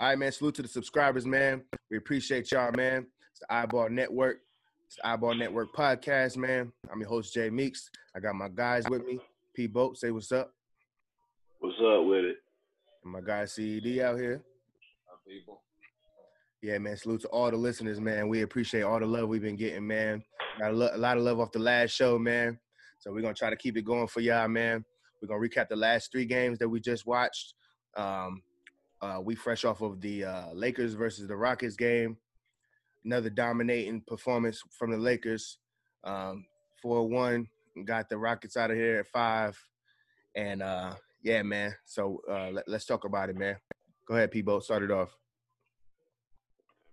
All right, man, salute to the subscribers, man. We appreciate y'all, man. It's the iBall Network. It's the iBall Network podcast, man. I'm your host, Jay Meeks. I got my guys with me. P. Boat, say what's up. What's up with it? And my guy C.E.D. out here. People. Yeah, man, salute to all the listeners, man. We appreciate all the love we've been getting, man. Got a lot of love off the last show, man. So we're going to try to keep it going for y'all, man. We're going to recap the last three games that we just watched. We fresh off of the Lakers versus the Rockets game. Another dominating performance from the Lakers. 4-1, got the Rockets out of here at 5. And, yeah, man, so let's talk about it, man. Go ahead, P-Boat, start it off.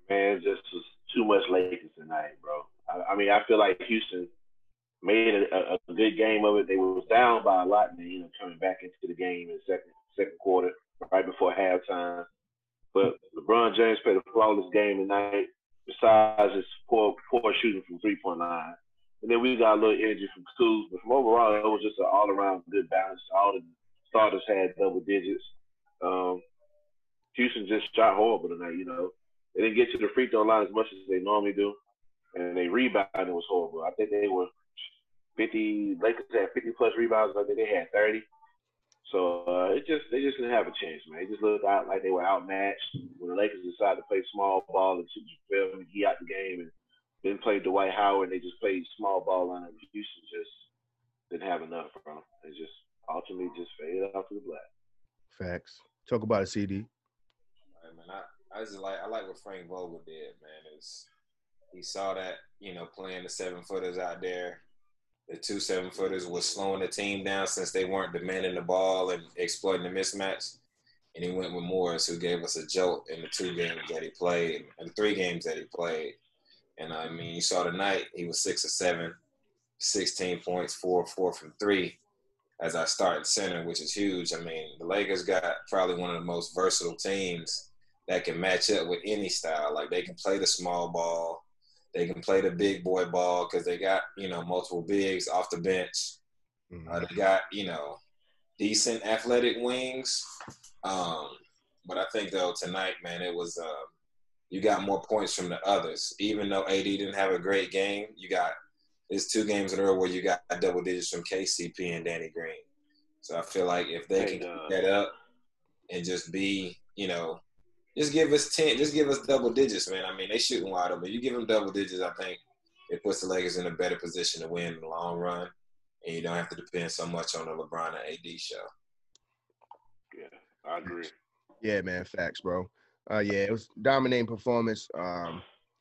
Man, it just was too much Lakers tonight, bro. I mean, I feel like Houston made a good game of it. They was down by a lot, and then, you know, coming back into the game in the second quarter, right before halftime. But LeBron James played a flawless game tonight, besides his poor shooting from three-point line. And then we got a little energy from Kuz, but from overall, it was just an all-around good balance. All the starters had double digits. Houston just shot horrible tonight, you know. They didn't get to the free throw line as much as they normally do, and they rebounding was horrible. I think they were 50. Lakers had 50-plus rebounds. I think they had 30. So they just didn't have a chance, man. It just looked out like they were outmatched. When the Lakers decided to play small ball and Javale McGee out the game, and then played Dwight Howard, and they just played small ball lineup. Houston just didn't have enough, bro. They just ultimately just faded off to the black. Facts. Talk about a CD. Man, I like what Frank Vogel did, man. Is he saw that, you know, playing the 7-footers out there. The 2 7-footers was slowing the team down since they weren't demanding the ball and exploiting the mismatch. And he went with Morris, who gave us a jolt in the 2 games that he played, and the 3 games that he played. And I mean, you saw tonight he was 6 of 7, 16 points, 4 of 4 from 3. As I start center, which is huge. I mean, the Lakers got probably one of the most versatile teams that can match up with any style. Like, they can play the small ball. They can play the big boy ball because they got, you know, multiple bigs off the bench. Mm-hmm. They got, you know, decent athletic wings. But I think, though, tonight, man, it was you got more points from the others. Even though AD didn't have a great game, you got – it's 2 games in a row where you got double digits from KCP and Danny Green. So I feel like if they can keep that up and just be, you know – just give us 10. Just give us double digits, man. I mean, they shooting wide open. You give them double digits, I think it puts the Lakers in a better position to win in the long run, and you don't have to depend so much on the LeBron and AD show. Yeah, I agree. Yeah, man, facts, bro. Yeah, it was dominating performance.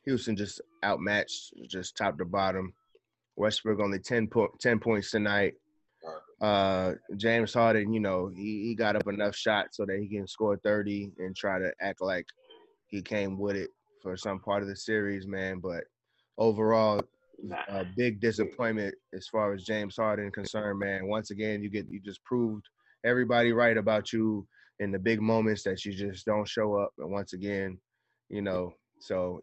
Houston just outmatched, just top to bottom. Westbrook only 10 points tonight. James Harden, you know, he got up enough shots so that he can score 30 and try to act like he came with it for some part of the series, man. But overall, a big disappointment as far as James Harden concerned, man. Once again, you just proved everybody right about you in the big moments that you just don't show up. And once again, you know, so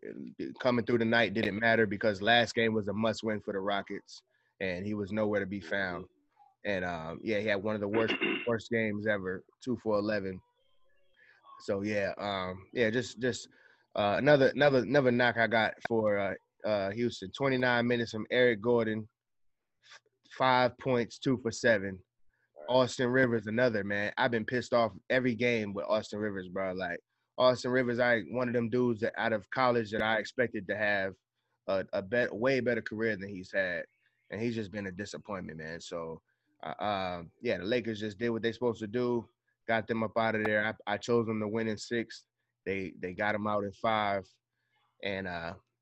coming through the night didn't matter because last game was a must-win for the Rockets, and he was nowhere to be found. And, yeah, he had one of the worst games ever, 2 for 11. So, yeah, another knock I got for Houston. 29 minutes from Eric Gordon, 5 points, 2 for 7. Austin Rivers, another, man. I've been pissed off every game with Austin Rivers, bro. Like, Austin Rivers, one of them dudes that out of college that I expected to have a way better career than he's had. And he's just been a disappointment, man. So, yeah, the Lakers just did what they supposed to do, got them up out of there. I chose them to win in 6. They got them out in 5. And,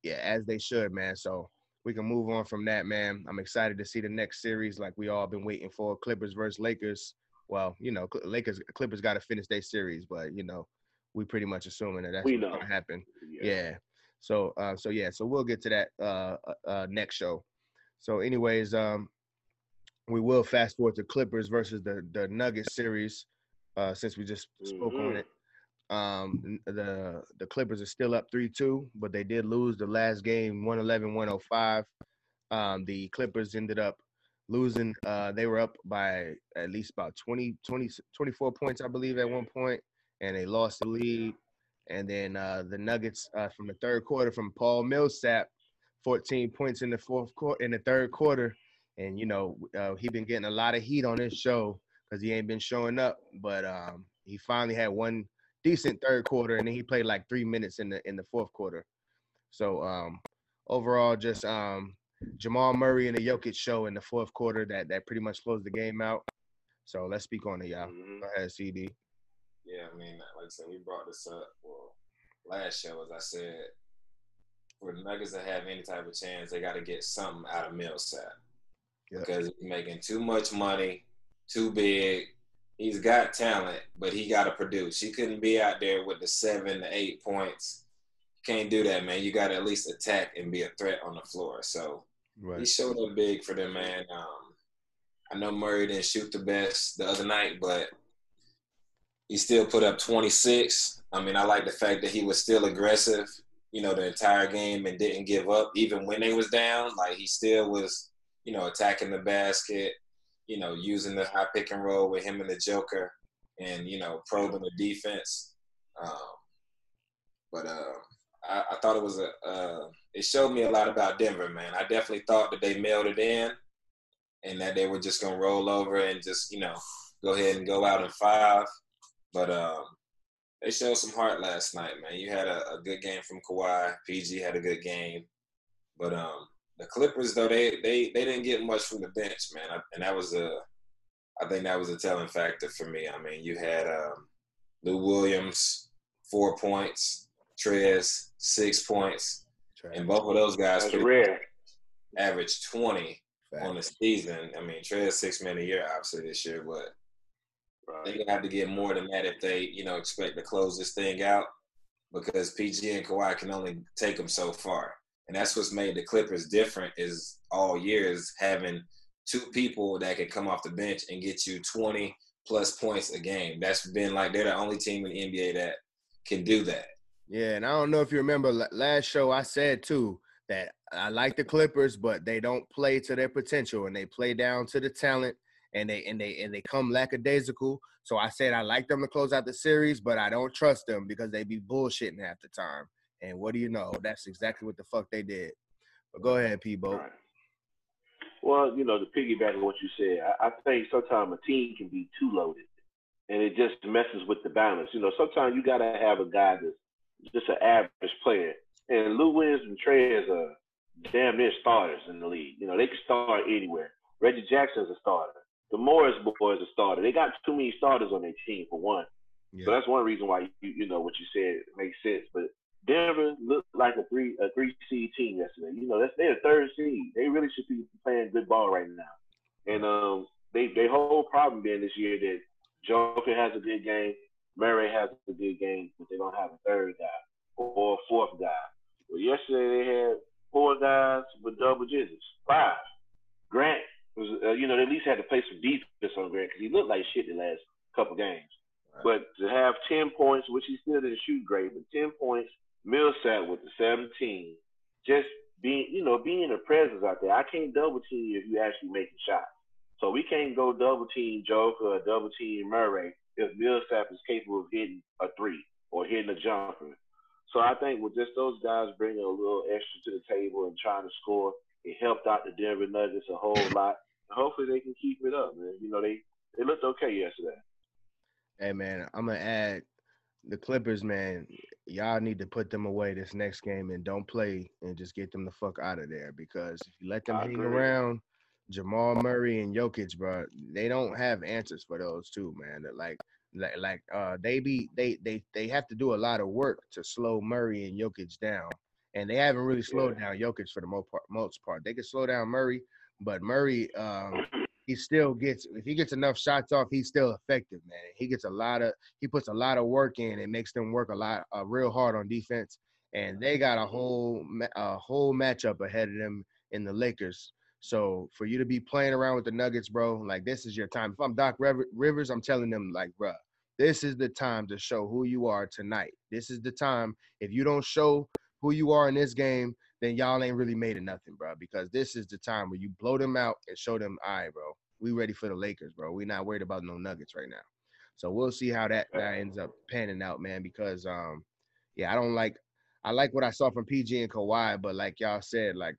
yeah, as they should, man. So we can move on from that, man. I'm excited to see the next series like we all been waiting for, Clippers versus Lakers. Well, you know, Clippers got to finish their series, but, you know, we pretty much assuming that that's going to happen. Yeah. So we'll get to that next show. So, anyways, we will fast forward to Clippers versus the Nuggets series, since we just spoke on it. The Clippers are still up 3-2, but they did lose the last game 111-105. The Clippers ended up losing. They were up by at least about 24 points, I believe, at one point, and they lost the lead. And then the Nuggets from the third quarter from Paul Millsap, 14 points in the fourth quarter, in the third quarter. And, you know, he been getting a lot of heat on this show because he ain't been showing up. But he finally had one decent third quarter, and then he played like 3 minutes in the fourth quarter. So overall, just Jamal Murray and the Jokic show in the fourth quarter that pretty much closed the game out. So let's speak on it, y'all. Mm-hmm. Go ahead, CD. Yeah, I mean, like I said, we brought this up. Well, last show, as I said, for the Nuggets to have any type of chance, they got to get something out of Millsap. Yep. Because he's making too much money, too big. He's got talent, but he got to produce. He couldn't be out there with the 7 to 8 points. Can't do that, man. You got to at least attack and be a threat on the floor. So right. He showed up big for them, man. I know Murray didn't shoot the best the other night, but he still put up 26. I mean, I like the fact that he was still aggressive, you know, the entire game and didn't give up. Even when they was down, like, he still was, you know, attacking the basket, you know, using the high pick and roll with him and the Joker and, you know, probing the defense. I thought it was it showed me a lot about Denver, man. I definitely thought that they mailed it in and that they were just going to roll over and just, you know, go ahead and go out in five. But they showed some heart last night, man. You had a good game from Kawhi. PG had a good game. But the Clippers, though, they didn't get much from the bench, man. I think that was a telling factor for me. I mean, you had Lou Williams, 4 points, Trez, 6 points, and both of those guys average 20 on the season. I mean, Trez 6 men a year, obviously, this year, but they're going to have to get more than that if they, you know, expect to close this thing out, because PG and Kawhi can only take them so far. And that's what's made the Clippers different is all years having two people that can come off the bench and get you 20-plus points a game. That's been like they're the only team in the NBA that can do that. Yeah, and I don't know if you remember last show I said, too, that I like the Clippers, but they don't play to their potential, and they play down to the talent, and they come lackadaisical. So I said I like them to close out the series, but I don't trust them because they be bullshitting half the time. And what do you know? That's exactly what the fuck they did. But go ahead, P. Boat. Right. Well, you know, to piggyback on what you said, I think sometimes a team can be too loaded, and it just messes with the balance. You know, sometimes you got to have a guy that's just an average player. And Lou Williams and Trez are damn near starters in the league. You know, they can start anywhere. Reggie Jackson's a starter. The Morris boys are starter. They got too many starters on their team, for one. Yeah. So that's one reason why, you know, what you said makes sense. But Denver looked like a three seed team yesterday. You know, they're the third seed. They really should be playing good ball right now. And they whole problem being this year that Joker has a good game, Murray has a good game, but they don't have a third guy or a fourth guy. Well, yesterday they had 4 guys with double digits, 5. Grant was, you know, they at least had to play some defense on Grant because he looked like shit the last couple games. Right. But to have 10 points, which he still didn't shoot great, but 10 points, Millsap with the 17, just being a presence out there. I can't double team you if you actually make a shot. So we can't go double team Joker or double team Murray if Millsap is capable of hitting a 3 or hitting a jumper. So I think with just those guys bringing a little extra to the table and trying to score, it helped out the Denver Nuggets a whole lot. And hopefully they can keep it up, man. You know, they looked okay yesterday. Hey, man, I'm going to add the Clippers, man, y'all need to put them away this next game and don't play and just get them the fuck out of there, because if you let them hang around, Jamal Murray and Jokic, bro, they don't have answers for those two, man. They have to do a lot of work to slow Murray and Jokic down, and they haven't really slowed down Jokic for the most part. They can slow down Murray, but Murray he still gets – if he gets enough shots off, he's still effective, man. He puts a lot of work in and makes them work real hard on defense. And they got a whole matchup ahead of them in the Lakers. So for you to be playing around with the Nuggets, bro, like, this is your time. If I'm Doc Rivers, I'm telling them, like, bro, this is the time to show who you are tonight. This is the time. If you don't show who you are in this game, then y'all ain't really made it nothing, bro, because this is the time where you blow them out and show them, all right, bro, we ready for the Lakers, bro. We not worried about no Nuggets right now. So we'll see how that ends up panning out, man, because yeah, I don't like – I like what I saw from PG and Kawhi, but like y'all said, like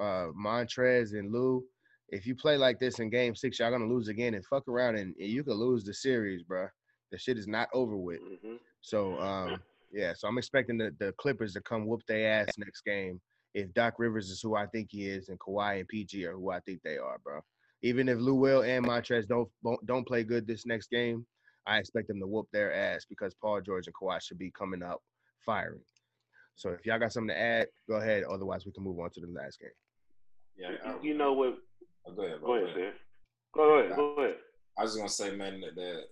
Montrez and Lou, if you play like this in Game 6, y'all going to lose again and fuck around, and you could lose the series, bro. The shit is not over with. Mm-hmm. So, yeah, so I'm expecting the Clippers to come whoop their ass next game if Doc Rivers is who I think he is and Kawhi and PG are who I think they are, bro. Even if Lou Will and Montrez don't play good this next game, I expect them to whoop their ass because Paul George and Kawhi should be coming out firing. So if y'all got something to add, go ahead. Otherwise, we can move on to the last game. Yeah, you know what? Go ahead. I was just gonna say, man,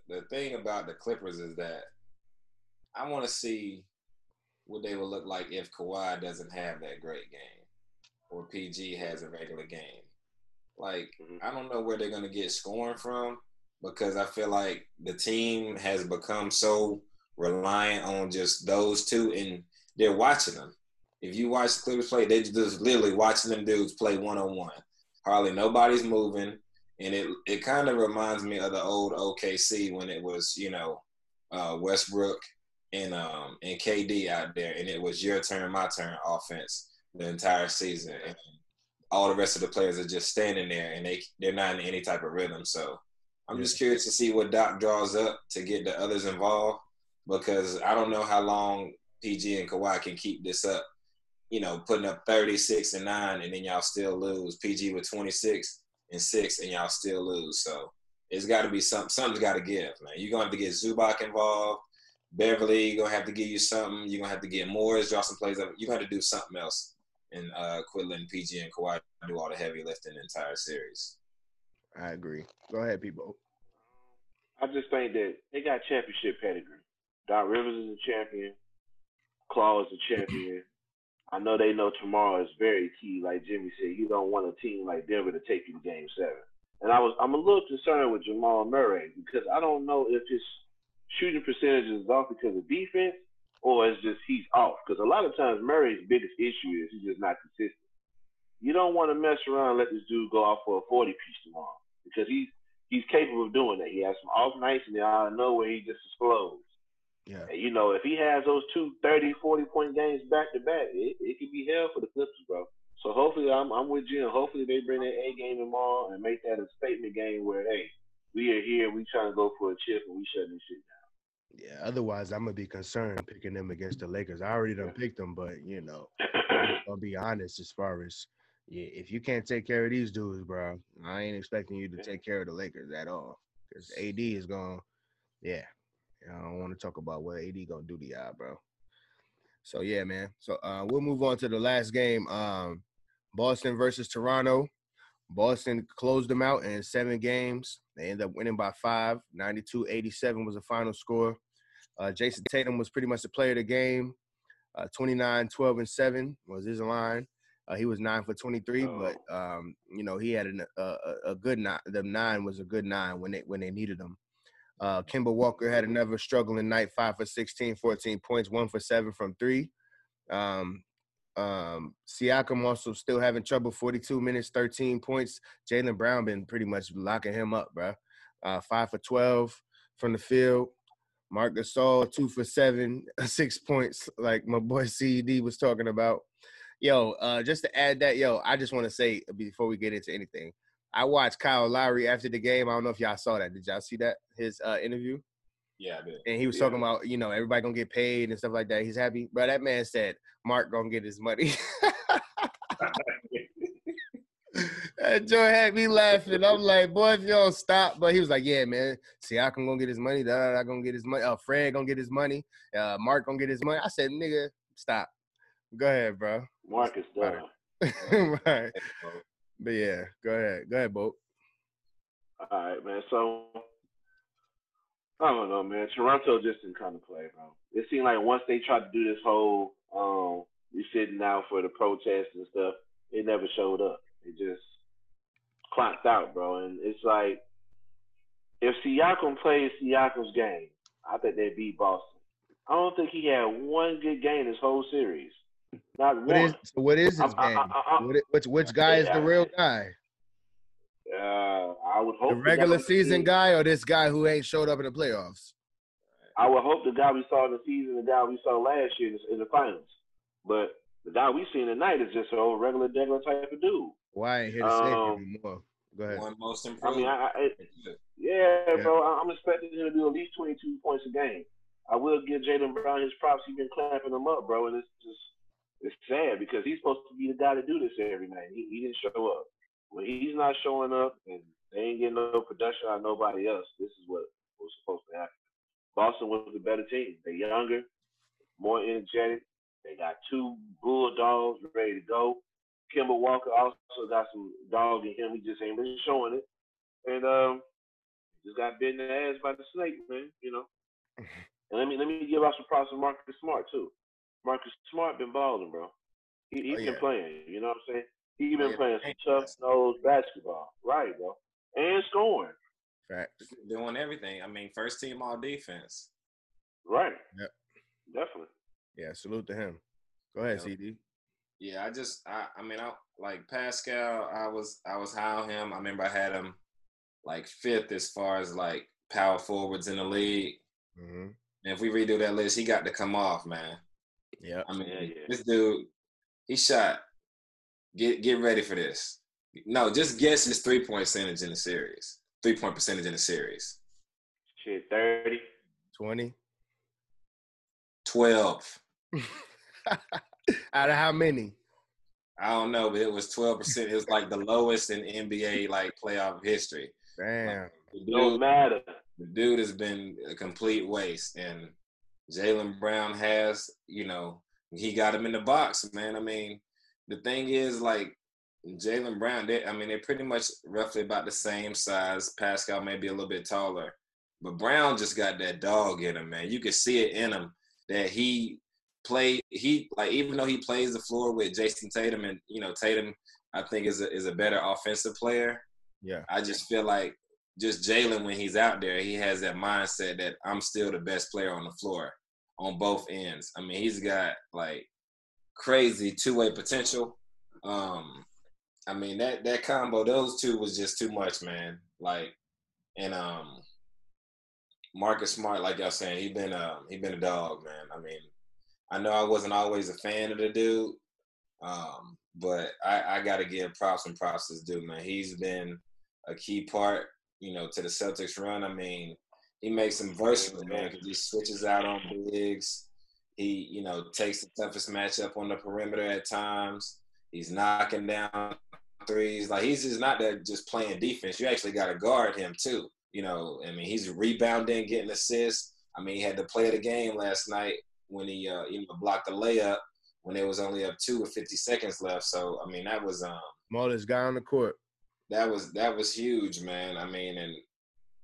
the thing about the Clippers is that I want to see what they would look like if Kawhi doesn't have that great game or PG has a regular game. Like, I don't know where they're going to get scoring from because I feel like the team has become so reliant on just those two, and they're watching them. If you watch the Clippers play, they're just literally watching them dudes play one-on-one. Hardly nobody's moving, and it kind of reminds me of the old OKC when it was, you know, Westbrook and KD out there, and it was your turn, my turn offense the entire season. And all the rest of the players are just standing there, and they're not in any type of rhythm. So I'm just curious to see what Doc draws up to get the others involved because I don't know how long PG and Kawhi can keep this up, you know, putting up 36 and 9, and then y'all still lose. PG with 26 and 6, and y'all still lose. So it's got to be something. Something's got to give, man. You're going to have to get Zubac involved. Beverly going to have to give you something. You're going to have to get Morris, draw some plays up. You're going to have to do something else and quit letting PG and Kawhi do all the heavy lifting the entire series. I agree. Go ahead, people. I just think that they got championship pedigree. Doc Rivers is a champion. Claw is a champion. I know they know tomorrow is very key. Like Jimmy said, you don't want a team like Denver to take you to Game 7. And I'm a little concerned with Jamal Murray because I don't know if his shooting percentage is off because of defense or it's just he's off. Because a lot of times Murray's biggest issue is he's just not consistent. You don't want to mess around and let this dude go off for a 40-piece tomorrow because he's capable of doing that. He has some off nights and out of nowhere he just explodes. Yeah. And, you know, if he has those two 30, 40-point games back-to-back, it could be hell for the Clippers, bro. So hopefully, I'm with Jim. Hopefully, they bring that A game tomorrow and make that a statement game where, hey, we are here, we trying to go for a chip, and we shutting this shit down. Yeah, otherwise, I'm going to be concerned picking them against the Lakers. I already done picked them, but, you know, I'll be honest as far as if you can't take care of these dudes, bro, I ain't expecting you to take care of the Lakers at all because AD is gone. Yeah, I don't want to talk about what AD going to do to y'all, bro. So, yeah, man. So, we'll move on to the last game. Boston versus Toronto. Boston closed them out in 7 games. They ended up winning by 5. 92-87 was the final score. Jason Tatum was pretty much the player of the game. 29, 12, and 7 was his line. He was 9 for 23, but, you know, he had a good 9. The 9 was a good 9 when they needed him. Kemba Walker had another struggling night, 5 for 16, 14 points, 1 for 7 from 3. Siakam also still having trouble, 42 minutes, 13 points. Jaylen Brown been pretty much locking him up, bro. 5 for 12 from the field. Marc Gasol, 2 for 7, 6 points, like my boy C.E.D. was talking about. Yo, just to add that, I just want to say before we get into anything, I watched Kyle Lowry after the game. I don't know if y'all saw that. Did y'all see that, his interview? Yeah, I did. And he was talking about, you know, everybody going to get paid and stuff like that. He's happy. Bro, that man said, Mark going to get his money. That Joe had me laughing. I'm like, boy, if you don't stop. But he was like, yeah, man. See, I can go get his money. I going to get his money. Fred going to get his money. Mark going to get his money. I said, nigga, stop. Go ahead, bro. Mark is done. Right. But, yeah, go ahead. Go ahead, Boat. All right, man. So, I don't know, man. Toronto just didn't come to play, bro. It seemed like once they tried to do this whole you're sitting out for the protests and stuff, it never showed up. It just clocked out, bro. And it's like if Siakam plays Siakam's game, I think they beat Boston. I don't think he had one good game this whole series. Not one. What is his game? Which guy is the real guy? I would hope the regular season guy or this guy who ain't showed up in the playoffs. I would hope the guy we saw in the season, the guy we saw last year in the finals. But the guy we seen tonight is just an old regular type of dude. Well, I ain't here to say anymore. Go ahead. One most improved. I mean, bro, I'm expecting him to do at least 22 points a game. I will give Jaylen Brown his props. He's been clamping him up, bro, and it's just it's sad because he's supposed to be the guy to do this every night. He didn't show up. When he's not showing up and they ain't getting no production out of nobody else, this is what was supposed to happen. Boston was the better team. They're younger, more energetic. They got two bulldogs ready to go. Kemba Walker also got some dog in him. He just ain't been showing it. And just got bitten in the ass by the snake, man, you know. And let me give out some props to Marcus Smart, too. Marcus Smart been balling, bro. He's been playing, you know what I'm saying? He's been playing some tough-nosed basketball. Right, bro. And scoring. Facts. Doing everything. I mean, first team all defense. Right. Yep. Definitely. Yeah, salute to him. Go ahead, CD. Yeah, I mean, like Pascal, I was high on him. I remember I had him like fifth as far as like power forwards in the league. Mm-hmm. And if we redo that list, he got to come off, man. Yeah. I mean, this dude, he shot. Get ready for this. No, just guess his 3-point percentage in the series. 3-point percentage in the series. Shit, 30. 20. 12. Out of how many? I don't know, but it was 12%. It was like the lowest in NBA like playoff history. Damn. Like, don't matter. The dude has been a complete waste, and Jaylen Brown has, you know, he got him in the box, man. I mean, the thing is, like, Jaylen Brown, they're pretty much roughly about the same size. Pascal may be a little bit taller. But Brown just got that dog in him, man. You can see it in him that even though he plays the floor with Jason Tatum, and you know Tatum, I think is a better offensive player. Yeah, I just feel like just Jaylen when he's out there, he has that mindset that I'm still the best player on the floor on both ends. I mean, he's got like crazy two-way potential. I mean that combo, those two was just too much, man. Like, and Marcus Smart, like y'all saying, he been a dog, man. I mean. I know I wasn't always a fan of the dude, but I got to give props and props to this dude, man. He's been a key part, you know, to the Celtics run. I mean, he makes them versatile, man, because he switches out on bigs. He, you know, takes the toughest matchup on the perimeter at times. He's knocking down threes. Like, he's just not that just playing defense. You actually got to guard him, too. You know, I mean, he's rebounding, getting assists. I mean, he had to play the game last night. When he blocked the layup when it was only up 2 with 50 seconds left. So, I mean, that was smallest guy on the court. That was huge, man. I mean, and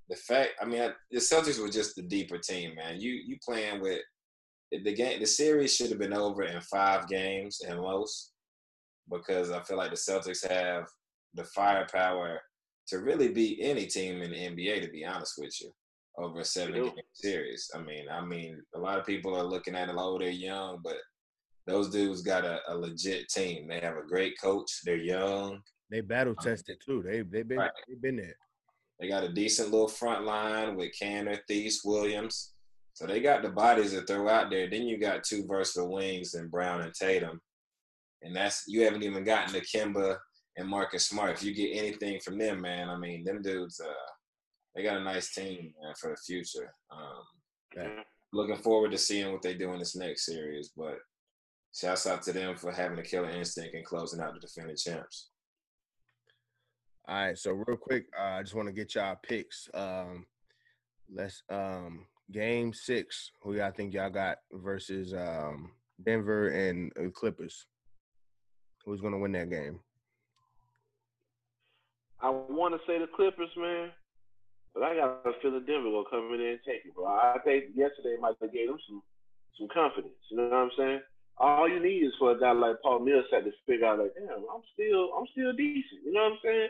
the fact the Celtics were just the deeper team, man. You playing with the game. The series should have been over in 5 games at most because I feel like the Celtics have the firepower to really beat any team in the NBA, to be honest with you. Over a 7-game series. I mean, a lot of people are looking at it, oh, they're young, but those dudes got a legit team. They have a great coach. They're young. They battle tested too. They've been there. They got a decent little front line with Kanter, Thies, Williams. So they got the bodies to throw out there. Then you got two versatile wings in Brown and Tatum, and you haven't even gotten to Kemba and Marcus Smart. If you get anything from them, man, I mean, them dudes. They got a nice team, man, for the future. Looking forward to seeing what they do in this next series. But shouts out to them for having a killer instinct and closing out the defending champs. All right, so real quick, I just want to get y'all picks. Let's game 6, who y'all think y'all got versus Denver and Clippers. Who's going to win that game? I want to say the Clippers, man. But I got a feeling Denver gonna come in there and take it, bro. I think yesterday might have gave them some confidence. You know what I'm saying? All you need is for a guy like Paul Millsap to figure out, like, damn, I'm still decent. You know what I'm saying?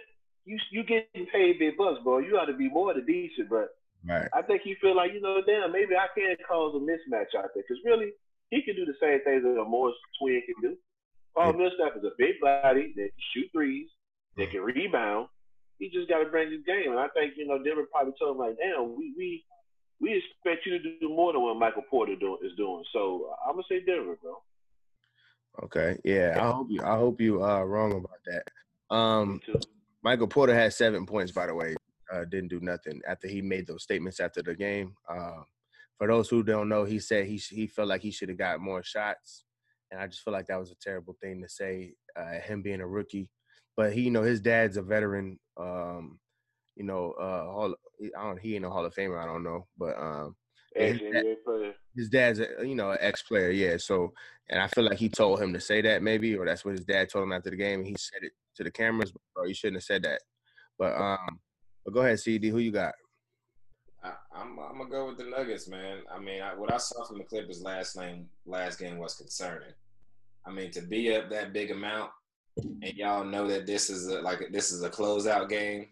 You getting paid big bucks, bro. You ought to be more than decent, but right. I think he feel like, you know, damn, maybe I can cause a mismatch out there because really he can do the same things that a Morris twin can do. Paul Millsap is a big body that can shoot threes, that can rebound. He just got to bring his game. And I think, you know, Denver probably told him, like, damn, we we expect you to do more than what Michael Porter is doing. So I'm gonna say Denver, bro. Okay, yeah, I hope you are wrong about that. Michael Porter had 7 points, by the way. Didn't do nothing after he made those statements after the game. For those who don't know, he said he felt like he should have got more shots, and I just feel like that was a terrible thing to say. Him being a rookie, but he, you know, his dad's a veteran. He ain't a Hall of Famer. I don't know, but his dad's an ex-player. Yeah, so and I feel like he told him to say that maybe, or that's what his dad told him after the game, and he said it to the cameras. But, bro, you shouldn't have said that. But go ahead, C.D. Who you got? I'm gonna go with the Nuggets, man. I mean, what I saw from the Clippers last game was concerning. I mean, to be up that big amount, and y'all know that this is a closeout game.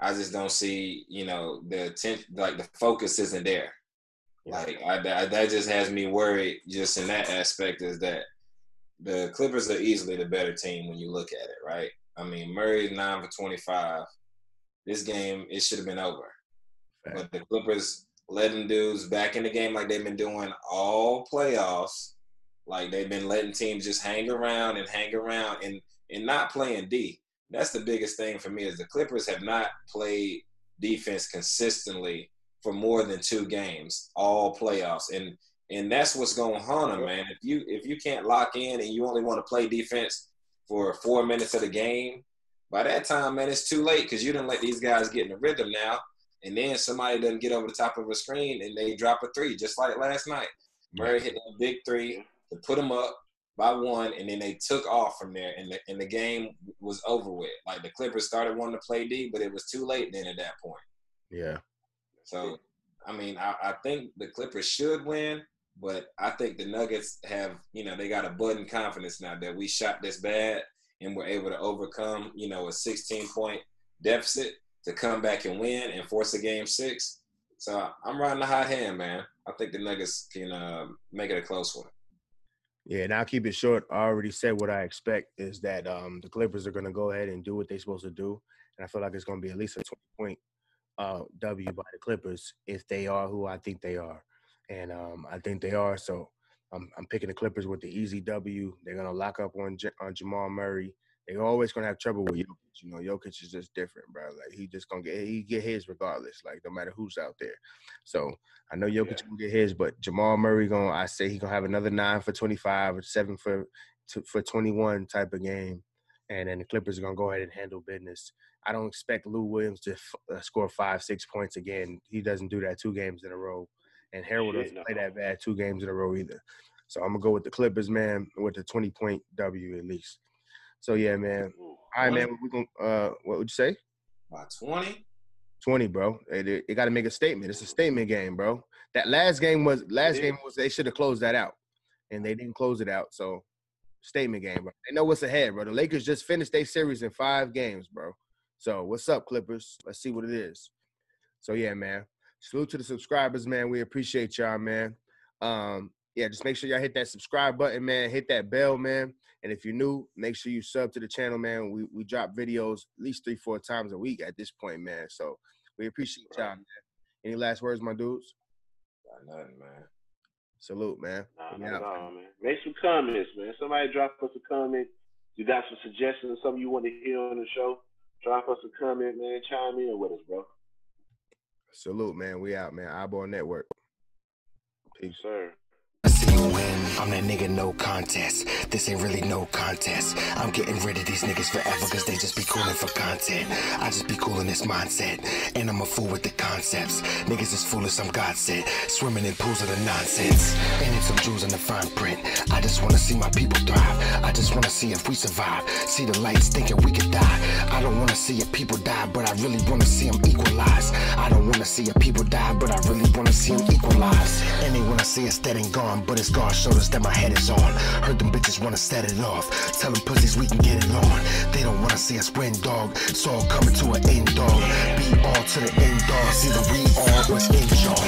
I just don't see, the attention, the focus isn't there. Like that just has me worried. Just in that aspect is that the Clippers are easily the better team when you look at it, right? I mean, Murray's 9 for 25. This game, it should have been over. Right. But the Clippers letting dudes back in the game like they've been doing all playoffs, like they've been letting teams just hang around and not playing D. That's the biggest thing for me is the Clippers have not played defense consistently for more than 2 games, all playoffs. And that's what's going to haunt them, man. If you can't lock in and you only want to play defense for 4 minutes of the game, by that time, man, it's too late because you didn't let these guys get in the rhythm now. And then somebody doesn't get over the top of a screen and they drop a three, just like last night. Murray hit that big three to put them up by 1, and then they took off from there, and the game was over with. Like, the Clippers started wanting to play D, but it was too late then at that point. Yeah. So, I mean, I think the Clippers should win, but I think the Nuggets have, they got a budding confidence now that we shot this bad and we're able to overcome, a 16-point deficit to come back and win and force a Game 6. So I'm riding the hot hand, man. I think the Nuggets can make it a close one. Yeah, and I'll keep it short. I already said what I expect is that the Clippers are going to go ahead and do what they're supposed to do, and I feel like it's going to be at least a 20-point W by the Clippers if they are who I think they are. And I think they are, so I'm picking the Clippers with the easy W. They're going to lock up on Jamal Murray. They're always going to have trouble with Jokic. Jokic is just different, bro. Like, he just going to get his regardless, like, no matter who's out there. So, I know Jokic going to get his, but Jamal Murray he's going to have another 9 for 25 or 7 for 21 type of game. And then the Clippers are going to go ahead and handle business. I don't expect Lou Williams to score 5-6 points again. He doesn't do that 2 games in a row. And Harold doesn't play that bad 2 games in a row either. So, I'm going to go with the Clippers, man, with the 20-point W at least. So, yeah, man. All right, man. We're gonna, what would you say? About 20. 20, bro. They got to make a statement. It's a statement game, bro. That last game was they should have closed that out, and they didn't close it out. So, statement game, bro. They know what's ahead, bro. The Lakers just finished their series in 5 games, bro. So, what's up, Clippers? Let's see what it is. So, yeah, man. Salute to the subscribers, man. We appreciate y'all, man. Yeah, just make sure y'all hit that subscribe button, man. Hit that bell, man. And if you're new, make sure you sub to the channel, man. We drop videos at least 3-4 times a week at this point, man. So we appreciate y'all, man. Any last words, my dudes? Got nothing, man. Salute, man. Nah, man. Make some comments, man. Somebody drop us a comment. You got some suggestions, something you want to hear on the show? Drop us a comment, man. Chime in with us, bro. Salute, man. We out, man. iBall Network. Peace, sir. I'm that nigga, no contest. This ain't really no contest. I'm getting rid of these niggas forever because they just be cooling for content. I just be cooling this mindset. And I'm a fool with the concepts. Niggas is foolish, I'm God sent. Swimming in pools of the nonsense. And it's some jewels in the fine print. I just want to see my people thrive. I just want to see if we survive. See the lights thinking we could die. I don't want to see if people die, but I really want to see them equalize. I don't want to see if people die, but I really want to see them equalize. And they want to see us dead and gone, but it's God showed us that my head is on. Heard them bitches wanna set it off. Tell them pussies we can get it on. They don't wanna see us win, dog. It's all coming to an end, dog. Be all to the end, dog. See the we all was in, y'all.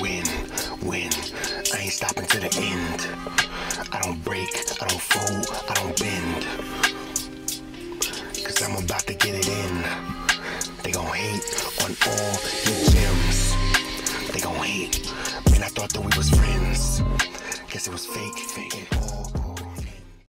Win. I ain't stopping to the end. I don't break, I don't fold, I don't bend. Cause I'm about to get it in. They gon' hate on all the gems. they gon' hate. Man, I thought that we was friends. Guess it was fake.